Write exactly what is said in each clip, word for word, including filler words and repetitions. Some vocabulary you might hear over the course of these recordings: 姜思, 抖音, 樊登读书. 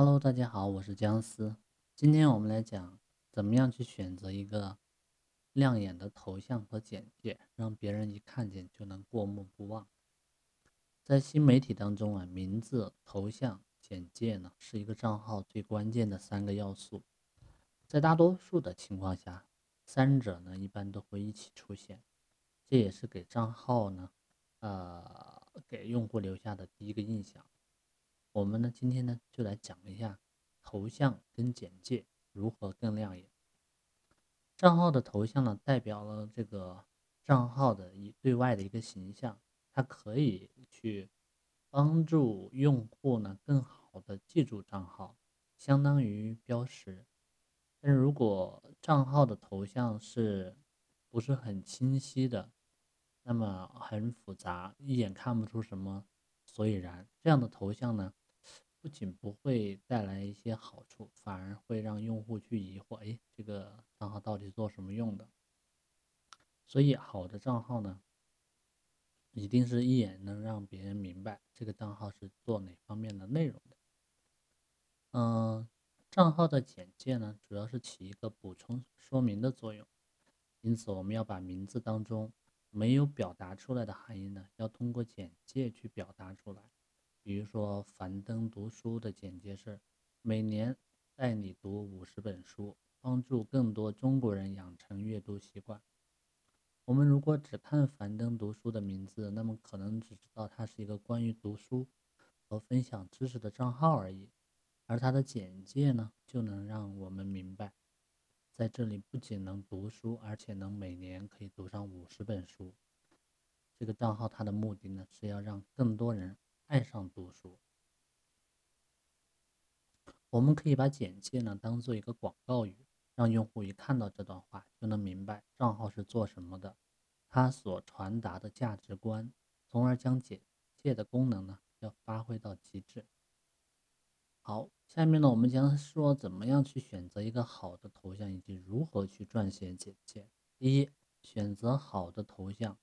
Hello， 大家好，我是姜思。今天我们来讲怎么样去选择一个亮眼的头像和简介，让别人一看见就能过目不忘。在新媒体当中啊，名字、头像、简介呢是一个账号最关键的三个要素。在大多数的情况下，三者呢一般都会一起出现，这也是给账号呢，呃，给用户留下的第一个印象。我们呢，今天呢就来讲一下头像跟简介如何更亮眼。账号的头像呢，代表了这个账号的一对外的一个形象，它可以去帮助用户呢更好的记住账号，相当于标识。但是如果账号的头像是不是很清晰的，那么很复杂，一眼看不出什么所以然，这样的头像呢不仅不会带来一些好处，反而会让用户去疑惑，哎，这个账号到底做什么用的？所以好的账号呢，一定是一眼能让别人明白这个账号是做哪方面的内容的。嗯、呃，账号的简介呢，主要是起一个补充说明的作用，因此我们要把名字当中没有表达出来的含义呢，要通过简介去表达出来。比如说樊登读书的简介是每年带你读五十本书，帮助更多中国人养成阅读习惯。我们如果只看樊登读书的名字，那么可能只知道它是一个关于读书和分享知识的账号而已，而它的简介呢就能让我们明白，在这里不仅能读书，而且能每年可以读上五十本书。这个账号它的目的呢是要让更多人爱上读书。我们可以把简介呢当做一个广告语，让用户一看到这段话就能明白账号是做什么的，它所传达的价值观，从而将简介的功能呢要发挥到极致。好，下面呢我们将说怎么样去选择一个好的头像以及如何去撰写简介。第一，选择好的头像。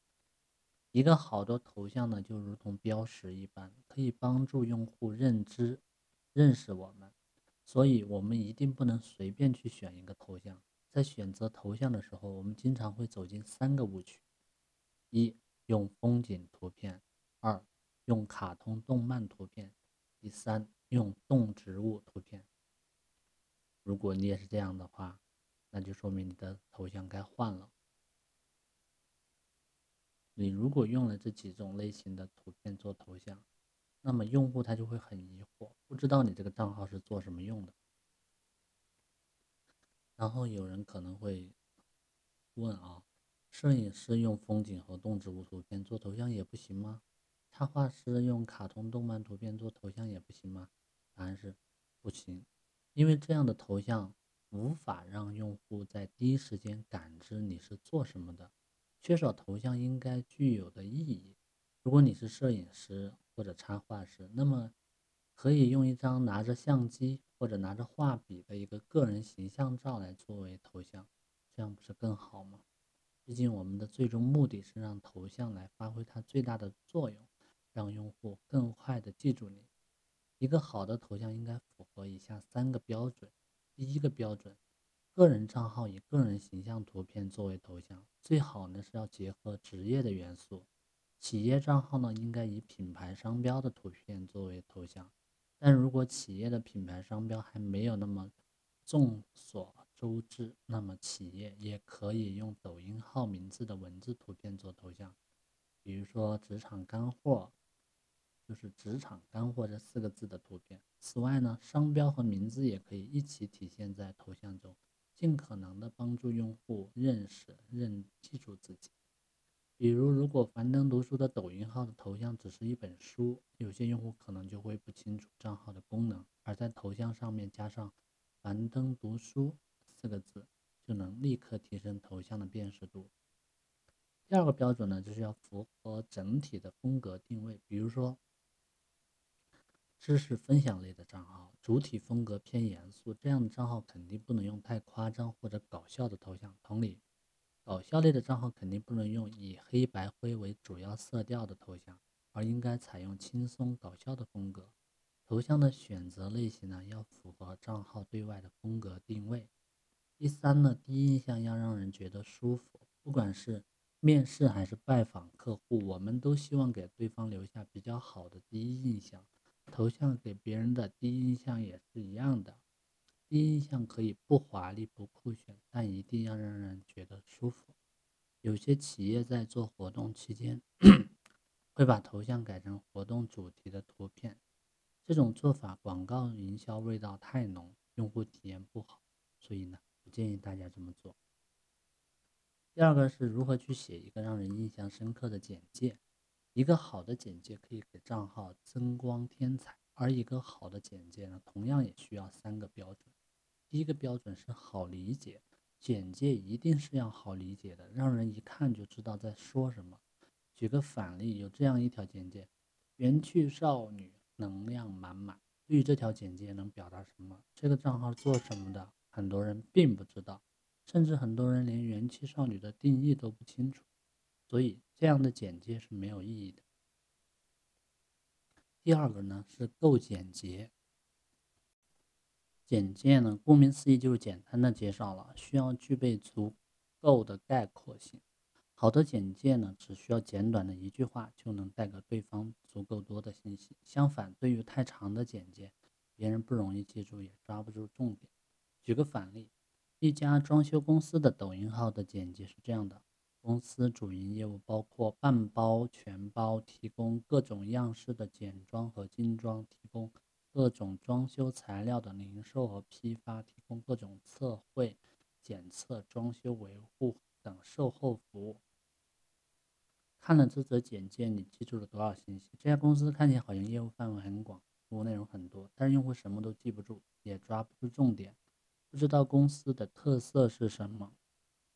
一个好的头像呢，就如同标识一般，可以帮助用户认知、认识我们。所以，我们一定不能随便去选一个头像。在选择头像的时候，我们经常会走进三个误区：一、用风景图片；二、用卡通动漫图片；第三、用动植物图片。如果你也是这样的话，那就说明你的头像该换了。你如果用了这几种类型的图片做头像，那么用户他就会很疑惑，不知道你这个账号是做什么用的。然后有人可能会问啊，摄影师用风景和动植物图片做头像也不行吗？插画师用卡通动漫图片做头像也不行吗？答案是不行，因为这样的头像无法让用户在第一时间感知你是做什么的，缺少头像应该具有的意义。如果你是摄影师或者插画师，那么可以用一张拿着相机或者拿着画笔的一个个人形象照来作为头像，这样不是更好吗？毕竟我们的最终目的是让头像来发挥它最大的作用，让用户更快的记住你。一个好的头像应该符合以下三个标准。第一个标准，个人账号以个人形象图片作为头像，最好呢是要结合职业的元素。企业账号呢应该以品牌商标的图片作为头像，但如果企业的品牌商标还没有那么众所周知，那么企业也可以用抖音号名字的文字图片做头像，比如说职场干货，就是职场干货这四个字的图片。此外呢，商标和名字也可以一起体现在头像中，尽可能的帮助用户认识、认记住自己。比如，如果樊登读书的抖音号的头像只是一本书，有些用户可能就会不清楚账号的功能，而在头像上面加上樊登读书四个字，就能立刻提升头像的辨识度。第二个标准呢，就是要符合整体的风格定位。比如说知识分享类的账号，主体风格偏严肃，这样的账号肯定不能用太夸张或者搞笑的头像。同理，搞笑类的账号肯定不能用以黑白灰为主要色调的头像，而应该采用轻松搞笑的风格。头像的选择类型呢，要符合账号对外的风格定位。第三呢，第一印象要让人觉得舒服，不管是面试还是拜访客户，我们都希望给对方留下比较好的第一印象。头像给别人的第一印象也是一样的，第一印象可以不华丽不酷炫，但一定要让人觉得舒服。有些企业在做活动期间会把头像改成活动主题的图片，这种做法广告营销味道太浓，用户体验不好，所以呢不建议大家这么做。第二个是如何去写一个让人印象深刻的简介。一个好的简介可以给账号增光添彩，而一个好的简介呢，同样也需要三个标准。第一个标准是好理解，简介一定是要好理解的，让人一看就知道在说什么。举个反例，有这样一条简介：元气少女，能量满满。对于这条简介能表达什么，这个账号做什么的，很多人并不知道。甚至很多人连元气少女的定义都不清楚，所以这样的简介是没有意义的。第二个呢是够简洁。简介呢，顾名思义就是简单的介绍了，需要具备足够的概括性。好的简介呢，只需要简短的一句话就能带给对方足够多的信息。相反，对于太长的简介，别人不容易记住，也抓不住重点。举个反例，一家装修公司的抖音号的简介是这样的：公司主营业务包括半包、全包，提供各种样式的简装和精装，提供各种装修材料的零售和批发，提供各种测绘、检测、装修维护等售后服务。看了这则简介，你记住了多少信息？这家公司看起来好像业务范围很广，服务内容很多，但是用户什么都记不住，也抓不住重点，不知道公司的特色是什么。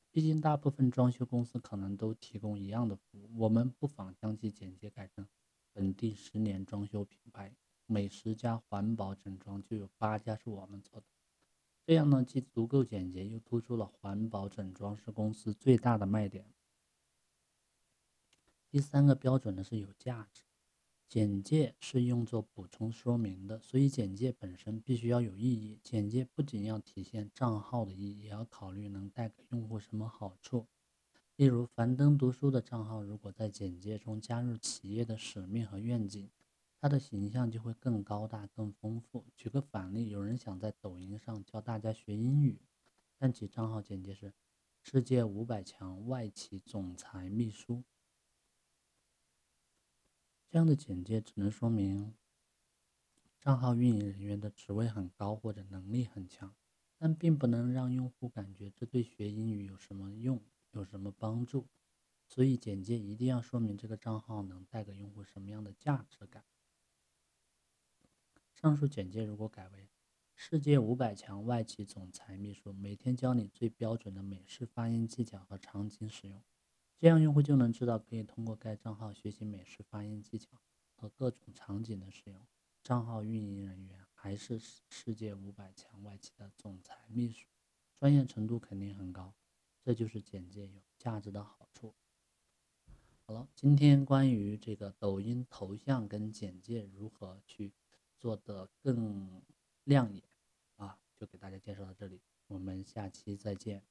毕竟大部分装修公司可能都提供一样的服务，我们不妨将其简介改成本地十年装修品牌，每十家环保整装就有八家是我们做的。这样呢，既足够简洁，又突出了环保整装是公司最大的卖点。第三个标准呢是有价值。简介是用作补充说明的，所以简介本身必须要有意义。简介不仅要体现账号的意义，也要考虑能带给用户什么好处。例如樊登读书的账号，如果在简介中加入企业的使命和愿景，它的形象就会更高大更丰富。举个反例，有人想在抖音上教大家学英语，但其账号简介是世界五百强外企总裁秘书。这样的简介只能说明账号运营人员的职位很高或者能力很强，但并不能让用户感觉这对学英语有什么用，有什么帮助。所以简介一定要说明这个账号能带给用户什么样的价值感。上述简介如果改为世界五百强外企总裁秘书，每天教你最标准的美式发音技巧和场景使用，这样用户就能知道可以通过该账号学习美式发音技巧和各种场景的使用。账号运营人员还是世界五百强外企的总裁秘书，专业程度肯定很高，这就是简介有价值的好处。好了，今天关于这个抖音头像跟简介如何去做得更亮眼啊，就给大家介绍到这里，我们下期再见。